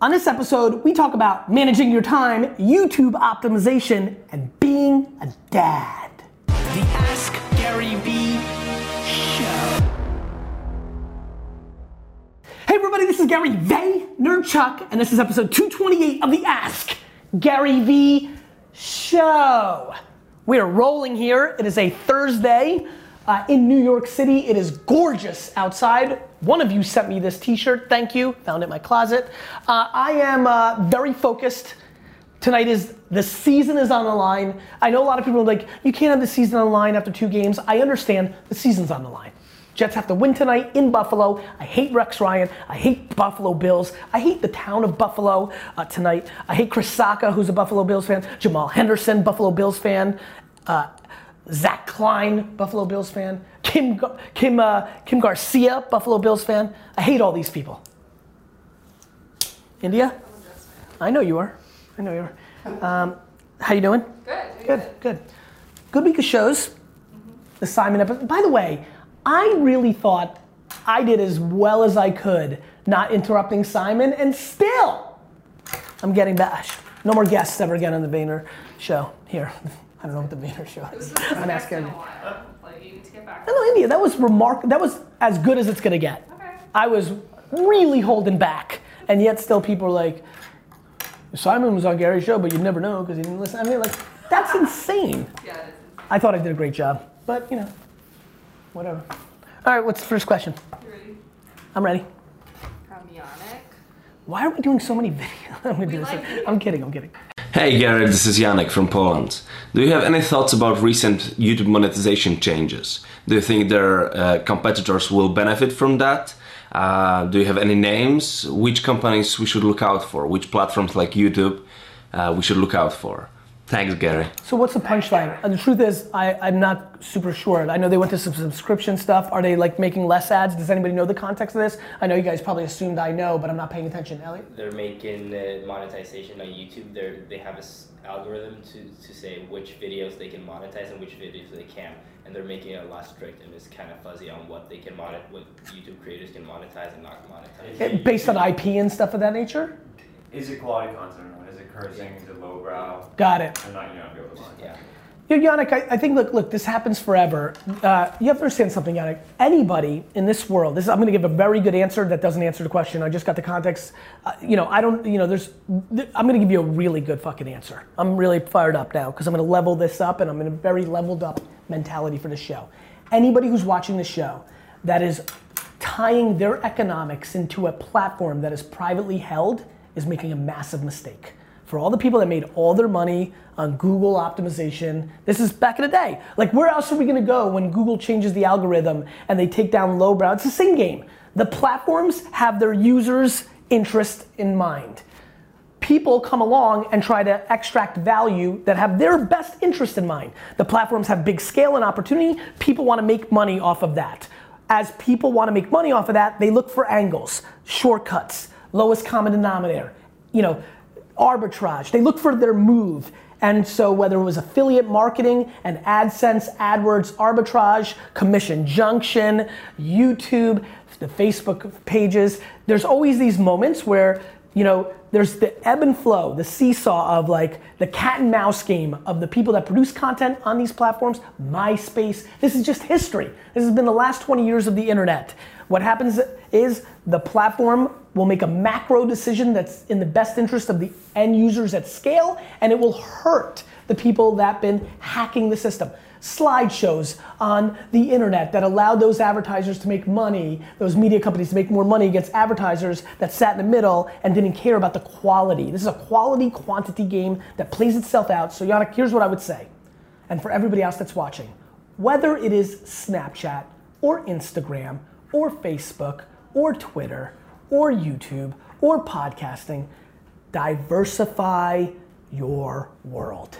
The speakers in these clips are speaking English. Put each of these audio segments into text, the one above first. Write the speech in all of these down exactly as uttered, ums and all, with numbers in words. On this episode, we talk about managing your time, YouTube optimization, and being a dad. The Ask Gary Vee Show. Hey everybody, this is Gary Vaynerchuk, and this is episode two twenty-eight of the Ask Gary Vee Show. We are rolling here. It is a Thursday uh, in New York City. It is gorgeous outside. One of you sent me this t-shirt, thank you, found it in my closet. Uh, I am uh, very focused. Tonight is, the season is on the line. I know a lot of people are like, you can't have the season on the line after two games. I understand, the season's on the line. Jets have to win tonight in Buffalo. I hate Rex Ryan, I hate Buffalo Bills, I hate the town of Buffalo uh, tonight. I hate Chris Saka, who's a Buffalo Bills fan, Jamal Henderson, Buffalo Bills fan, uh, Zach Klein, Buffalo Bills fan, Kim Kim uh, Kim Garcia, Buffalo Bills fan. I hate all these people. India, I know you are. I know you are. Um, how you doing? Good. Good. Good. Good week of shows. Mm-hmm. The Simon episode. By the way, I really thought I did as well as I could, not interrupting Simon, and still, I'm getting bashed. No more guests ever again on the Vayner show here. I don't know what the Vayner show is. I'm asking. Like, you need to get back. No, no, India, that was remarkable. That was as good as it's gonna get. Okay. I was really holding back, and yet still people are like, Simon was on Gary's show, but you'd never know because he didn't listen. I mean, like, that's insane. Yeah, it is insane. I thought I did a great job, but you know, whatever. All right, what's the first question? You ready? I'm ready. Yannick. Why are we doing so many videos? I'm gonna do this. I'm kidding. I'm kidding. Hey Gary, this is Yannick from Poland. Do you have any thoughts about recent YouTube monetization changes? Do you think their uh, competitors will benefit from that? Uh, do you have any names? Which companies we should look out for? Which platforms like YouTube uh, we should look out for? Thanks, Gary. So what's the punchline? And the truth is, I, I'm not super sure. I know they went to some subscription stuff. Are they like making less ads? Does anybody know the context of this? I know you guys probably assumed I know, but I'm not paying attention. Elliot? They're making uh, monetization on YouTube. They're, they have an algorithm to, to say which videos they can monetize and which videos they can't. And they're making it less strict, and it's kind of fuzzy on what they can monetize, what YouTube creators can monetize and not monetize. It, based on I P and stuff of that nature? Is it quality content? Is it cursing? Is it lowbrow? Got it. And not, you know, go to line. Yeah. You know, Yannick, I, I think, look, look, this happens forever. Uh, you have to understand something, Yannick. Anybody in this world, this, I'm going to give a very good answer that doesn't answer the question. I just got the context. Uh, you know, I don't, you know, there's, I'm going to give you a really good fucking answer. I'm really fired up now because I'm going to level this up, and I'm in a very leveled up mentality for the show. Anybody who's watching the show that is tying their economics into a platform that is privately held is making a massive mistake. For all the people that made all their money on Google optimization, this is back in the day. Like, where else are we gonna go when Google changes the algorithm and they take down lowbrow? It's the same game. The platforms have their users' interest in mind. People come along and try to extract value that have their best interest in mind. The platforms have big scale and opportunity. People wanna make money off of that. As people wanna make money off of that, they look for angles, shortcuts, lowest common denominator, you know, arbitrage. They look for their move. And so whether it was affiliate marketing and AdSense, AdWords, arbitrage, commission junction, YouTube, the Facebook pages, there's always these moments where, you know, there's the ebb and flow, the seesaw of like the cat and mouse game of the people that produce content on these platforms, MySpace. This is just history. This has been the last twenty years of the internet. What happens is the platform will make a macro decision that's in the best interest of the end users at scale, and it will hurt the people that have been hacking the system. Slideshows on the internet that allowed those advertisers to make money, those media companies to make more money against advertisers that sat in the middle and didn't care about the quality. This is a quality quantity game that plays itself out. So Yannick, here's what I would say, and for everybody else that's watching, whether it is Snapchat or Instagram or Facebook or Twitter or YouTube or podcasting, diversify your world.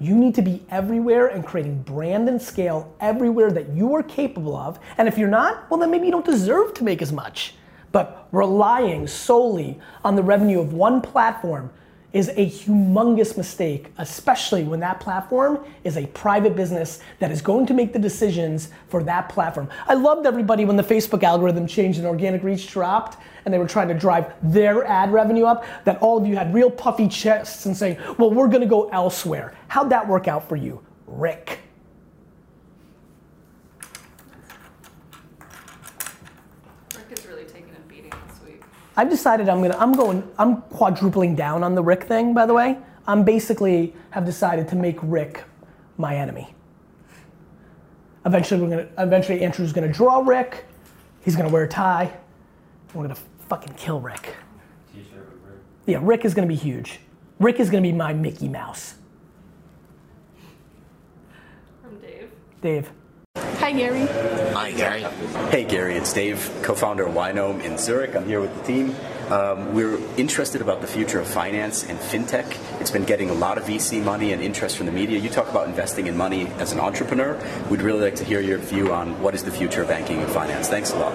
You need to be everywhere and creating brand and scale everywhere that you are capable of. And if you're not, well then maybe you don't deserve to make as much. But relying solely on the revenue of one platform is a humongous mistake, especially when that platform is a private business that is going to make the decisions for that platform. I loved everybody when the Facebook algorithm changed and organic reach dropped, and they were trying to drive their ad revenue up, that all of you had real puffy chests and saying, well, we're gonna go elsewhere. How'd that work out for you, Rick? Rick is really taking a beating this week. I've decided I'm gonna, I'm going, I'm quadrupling down on the Rick thing, by the way. I'm basically have decided to make Rick my enemy. Eventually, we're gonna. Eventually, Andrew's gonna draw Rick. He's gonna wear a tie. And we're gonna fucking kill Rick. T-shirt with Rick. Yeah, Rick is gonna be huge. Rick is gonna be my Mickey Mouse. From Dave. Dave. Hi, Gary. Hi, Gary. Hey, Gary. It's Dave, co-founder of Wynome in Zurich. I'm here with the team. Um, we're interested about the future of finance and fintech. It's been getting a lot of V C money and interest from the media. You talk about investing in money as an entrepreneur. We'd really like to hear your view on what is the future of banking and finance. Thanks a lot.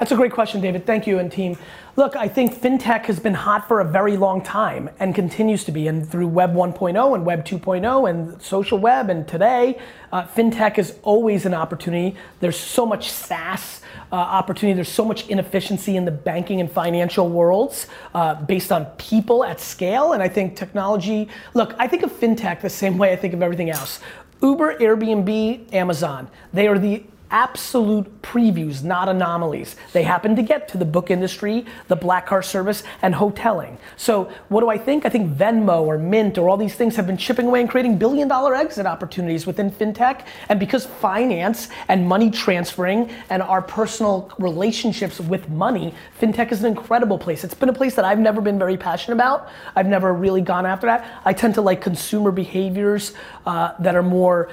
That's a great question, David. Thank you, and team. Look, I think fintech has been hot for a very long time and continues to be. And through Web one point oh and Web two point oh and social web and today, uh, fintech is always an opportunity. There's so much SaaS. Uh, opportunity. There's so much inefficiency in the banking and financial worlds uh, based on people at scale, and I think technology, look, I think of fintech the same way I think of everything else. Uber, Airbnb, Amazon, they are the absolute previews, not anomalies. They happen to get to the book industry, the black car service, and hoteling. So what do I think? I think Venmo or Mint or all these things have been chipping away and creating billion dollar exit opportunities within fintech. And because finance and money transferring and our personal relationships with money, fintech is an incredible place. It's been a place that I've never been very passionate about. I've never really gone after that. I tend to like consumer behaviors uh, that are more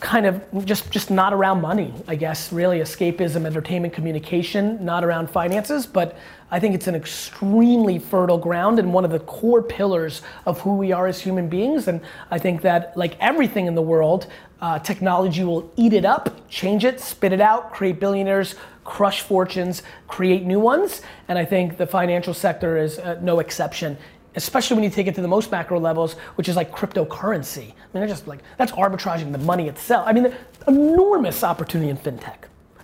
kind of just, just not around money, I guess, really escapism, entertainment, communication, not around finances, but I think it's an extremely fertile ground and one of the core pillars of who we are as human beings. And I think that like everything in the world, uh, technology will eat it up, change it, spit it out, create billionaires, crush fortunes, create new ones. And I think the financial sector is uh, no exception, especially when you take it to the most macro levels, which is like cryptocurrency. I mean, they're just like, that's arbitraging the money itself. I mean, enormous opportunity in fintech.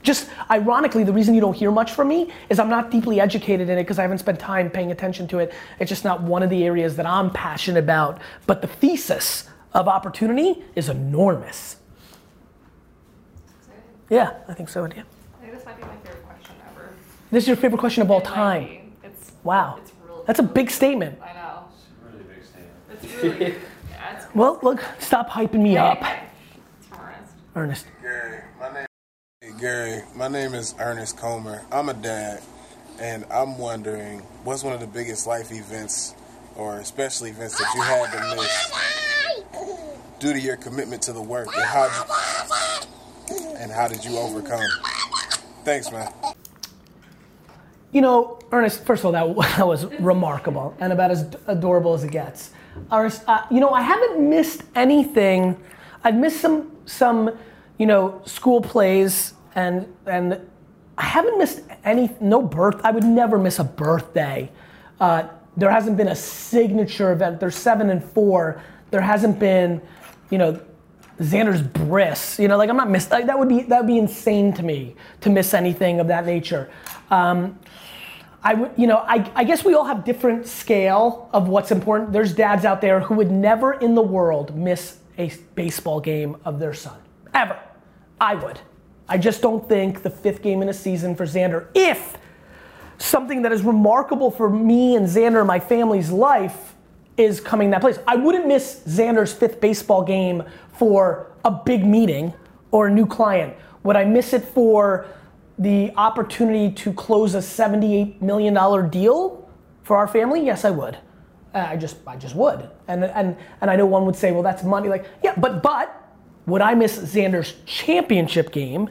Just ironically, the reason you don't hear much from me is I'm not deeply educated in it because I haven't spent time paying attention to it. It's just not one of the areas that I'm passionate about. But the thesis of opportunity is enormous. Sorry. Yeah, I think so, yeah. I think this might be my favorite question ever. This is your favorite question of all time. It's, wow. It's That's a big statement. I know. It's a really big statement. It's really, yeah, it's well, look, stop hyping me up. It's Ernest. Ernest. Hey, Gary. My name, hey, Gary. My name is Ernest Comer. I'm a dad, and I'm wondering, what's one of the biggest life events, or especially events that you had to miss due to your commitment to the work, and how did you, and how did you overcome? Thanks, man. You know, Ernest, first of all, that, that was remarkable and about as adorable as it gets. Ernest, uh, you know, I haven't missed anything. I've missed some, some, you know, school plays and and I haven't missed any, no birth. I would never miss a birthday. Uh, there hasn't been a signature event. There's seven and four. There hasn't been, you know, Xander's bris. You know, like I'm not missed. Like, that would be that would be insane to me to miss anything of that nature. Um, I would, you know, I, I guess we all have different scale of what's important. There's dads out there who would never in the world miss a baseball game of their son, ever. I would. I just don't think the fifth game in a season for Xander, if something that is remarkable for me and Xander and my family's life is coming that place. I wouldn't miss Xander's fifth baseball game for a big meeting or a new client. Would I miss it for the opportunity to close a seventy-eight million dollar deal for our family? Yes, I would. Uh, I just, I just would. And and and I know one would say, well, that's money. Like, yeah, but but would I miss Xander's championship game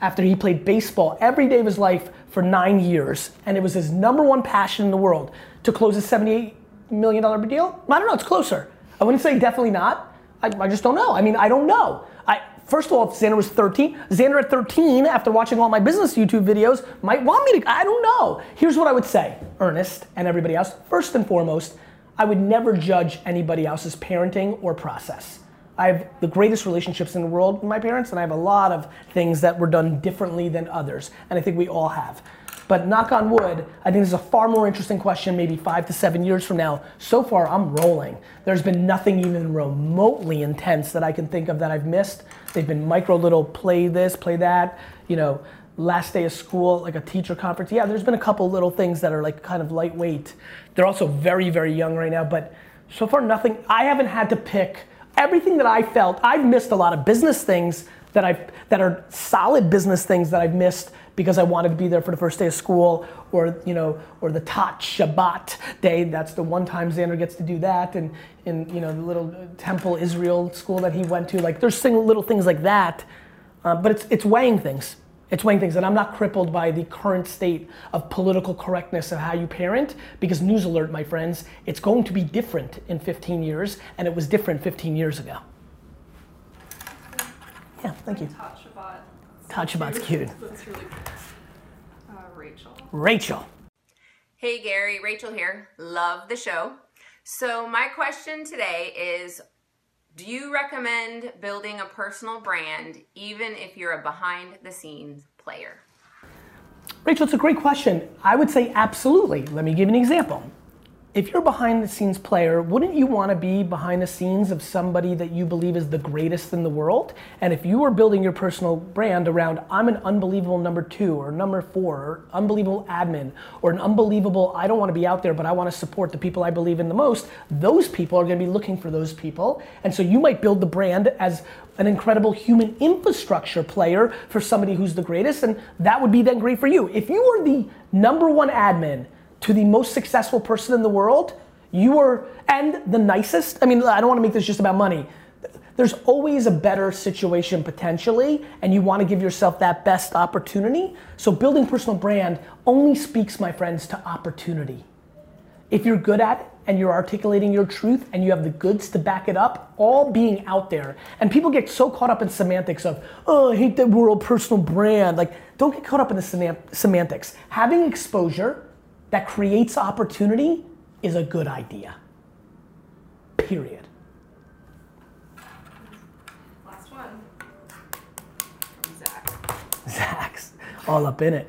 after he played baseball every day of his life for nine years and it was his number one passion in the world to close a seventy-eight million dollar deal? I don't know. It's closer. I wouldn't say definitely not. I, I just don't know. I mean, I don't know. I. First of all, if Xander was thirteen, Xander at thirteen, after watching all my business YouTube videos, might want me to, I don't know. Here's what I would say, Ernest and everybody else. First and foremost, I would never judge anybody else's parenting or process. I have the greatest relationships in the world with my parents, and I have a lot of things that were done differently than others, and I think we all have. But knock on wood, I think this is a far more interesting question maybe five to seven years from now. So far, I'm rolling. There's been nothing even remotely intense that I can think of that I've missed. They've been micro little play this, play that, you know, last day of school, like a teacher conference. Yeah, there's been a couple little things that are like kind of lightweight. They're also very, very young right now, but so far nothing. I haven't had to pick everything that I felt. I've missed a lot of business things that I've, that are solid business things that I've missed because I wanted to be there for the first day of school, or you know, or the Tat Shabbat day. That's the one time Xander gets to do that, and in you know the little Temple Israel school that he went to. Like there's little things like that, uh, but it's it's weighing things. It's weighing things, and I'm not crippled by the current state of political correctness of how you parent, because news alert, my friends, it's going to be different in fifteen years, and it was different fifteen years ago. Yeah, thank you. Tat Shabbat's cute. That's really cool. Uh, Rachel. Rachel. Hey Gary, Rachel here. Love the show. So my question today is, do you recommend building a personal brand even if you're a behind the scenes player? Rachel, it's a great question. I would say absolutely. Let me give you an example. If you're a behind the scenes player, wouldn't you want to be behind the scenes of somebody that you believe is the greatest in the world? And if you are building your personal brand around, I'm an unbelievable number two or number four or unbelievable admin or an unbelievable, I don't want to be out there, but I want to support the people I believe in the most, those people are going to be looking for those people. And so you might build the brand as an incredible human infrastructure player for somebody who's the greatest, and that would be then great for you. If you are the number one admin to the most successful person in the world, you are, and the nicest, I mean, I don't want to make this just about money. There's always a better situation potentially, and you want to give yourself that best opportunity. So building personal brand only speaks, my friends, to opportunity. If you're good at it, and you're articulating your truth, and you have the goods to back it up, all being out there. And people get so caught up in semantics of, oh, I hate the word personal brand. Like, don't get caught up in the semantics. Having exposure that creates opportunity is a good idea, period. Last one, from Zach. Zach's all up in it.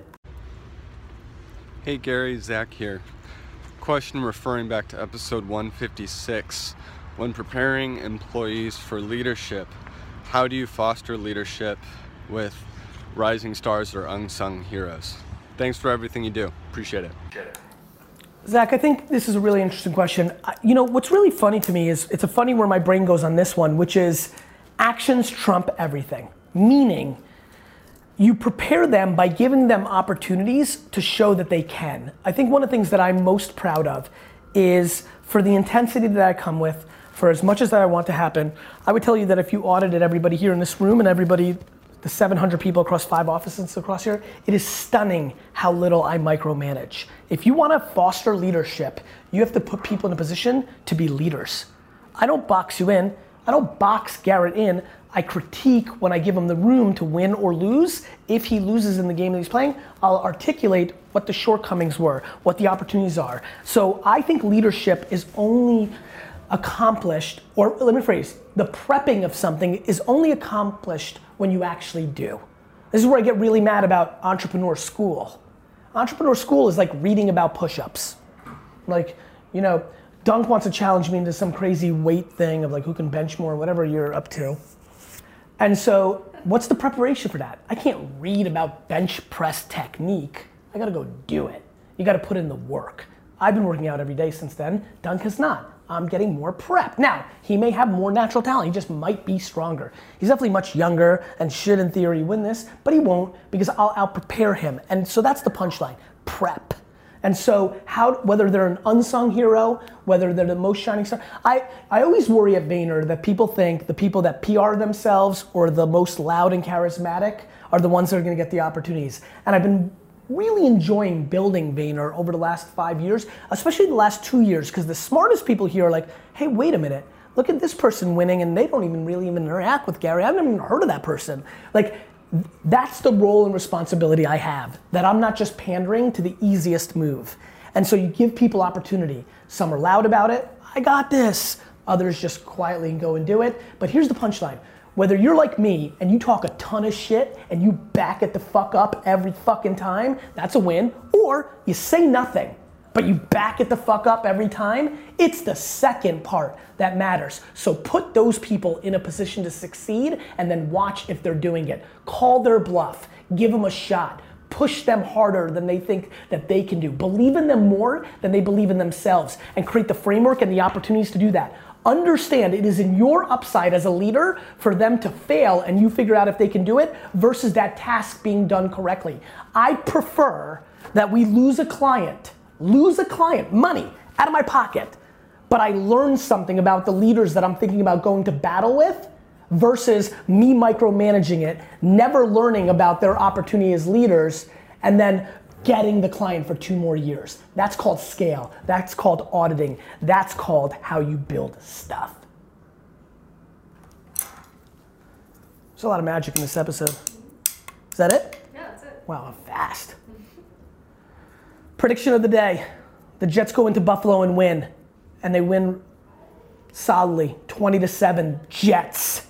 Hey Gary, Zach here. Question referring back to episode one fifty-six. When preparing employees for leadership, how do you foster leadership with rising stars or unsung heroes? Thanks for everything you do. Appreciate it. Zach, I think this is a really interesting question. You know, what's really funny to me is, it's a funny where my brain goes on this one, which is actions trump everything. Meaning, you prepare them by giving them opportunities to show that they can. I think one of the things that I'm most proud of is, for the intensity that I come with, for as much as that I want to happen, I would tell you that if you audited everybody here in this room and everybody, the seven hundred people across five offices across here, it is stunning how little I micromanage. If you wanna foster leadership, you have to put people in a position to be leaders. I don't box you in, I don't box Garrett in, I critique when I give him the room to win or lose. If he loses in the game that he's playing, I'll articulate what the shortcomings were, what the opportunities are. So I think leadership is only accomplished, or let me phrase, the prepping of something is only accomplished when you actually do. This is where I get really mad about entrepreneur school. Entrepreneur school is like reading about push-ups. Like, you know, Dunk wants to challenge me into some crazy weight thing of like who can bench more, whatever you're up to. And so, what's the preparation for that? I can't read about bench press technique. I gotta go do it. You gotta put in the work. I've been working out every day since then. Dunk has not. I'm getting more prep. Now, he may have more natural talent, he just might be stronger. He's definitely much younger and should, in theory, win this, but he won't because I'll out-prepare him. And so that's the punchline, prep. And so how, whether they're an unsung hero, whether they're the most shining star, I, I always worry at Vayner that people think the people that P R themselves or the most loud and charismatic are the ones that are gonna get the opportunities. And I've been really enjoying building Vayner over the last five years, especially the last two years, because the smartest people here are like, hey, wait a minute, look at this person winning, and they don't even really even interact with Gary. I've never even heard of that person. Like, that's the role and responsibility I have, that I'm not just pandering to the easiest move. And so you give people opportunity. Some are loud about it, I got this. Others just quietly go and do it. But here's the punchline. whether you're like me and you talk a ton of shit and you back it the fuck up every fucking time, that's a win. Or you say nothing, but you back it the fuck up every time, it's the second part that matters. So put those people in a position to succeed and then watch if they're doing it. Call their bluff, give them a shot. Push them harder than they think that they can do. Believe in them more than they believe in themselves, and create the framework and the opportunities to do that. Understand it is in your upside as a leader for them to fail and you figure out if they can do it versus that task being done correctly. I prefer that we lose a client, lose a client, money out of my pocket, but I learn something about the leaders that I'm thinking about going to battle with, versus me micromanaging it, never learning about their opportunity as leaders, and then getting the client for two more years. That's called scale. That's called auditing. That's called how you build stuff. There's a lot of magic in this episode. Is that it? Yeah, that's it. Wow, I'm fast. Prediction of the day. The Jets go into Buffalo and win, and they win solidly, twenty to seven, Jets.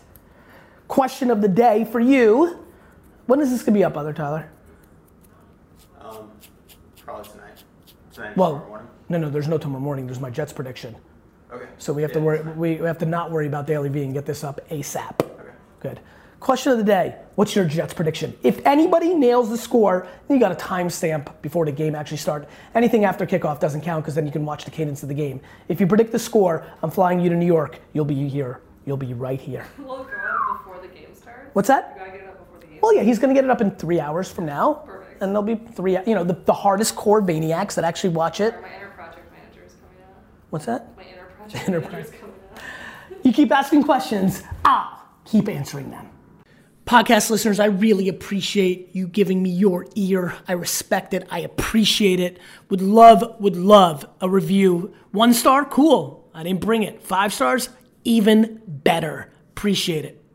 Question of the day for you. When is this gonna be up, Other Tyler? Um, probably tonight. Tonight well, tomorrow morning? No, no, there's no tomorrow morning. There's my Jets prediction. Okay. So we have yeah, to worry. We have to not worry about Daily V and get this up ASAP. Okay. Good. Question of the day. What's your Jets prediction? If anybody nails the score, then you got a timestamp before the game actually starts. Anything after kickoff doesn't count because then you can watch the cadence of the game. If you predict the score, I'm flying you to New York. You'll be here. You'll be right here. Well, go up before the game starts. What's that? You gotta get it up before the game. Well, yeah, he's gonna get it up in three hours from now. Perfect. And there'll be three. You know, the, the hardest core maniacs that actually watch it. My inner project manager is coming out. What's that? My inner project manager is coming out. You keep asking questions. I'll keep answering them. Podcast listeners, I really appreciate you giving me your ear. I respect it. I appreciate it. Would love, would love a review. One star, cool. I didn't bring it. Five stars, even better. Appreciate it.